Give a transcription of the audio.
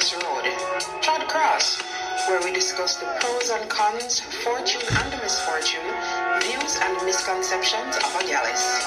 Gyalis Road, Todd Cross, where we discuss the pros and cons, fortune and misfortune, views and misconceptions of a Gyalis.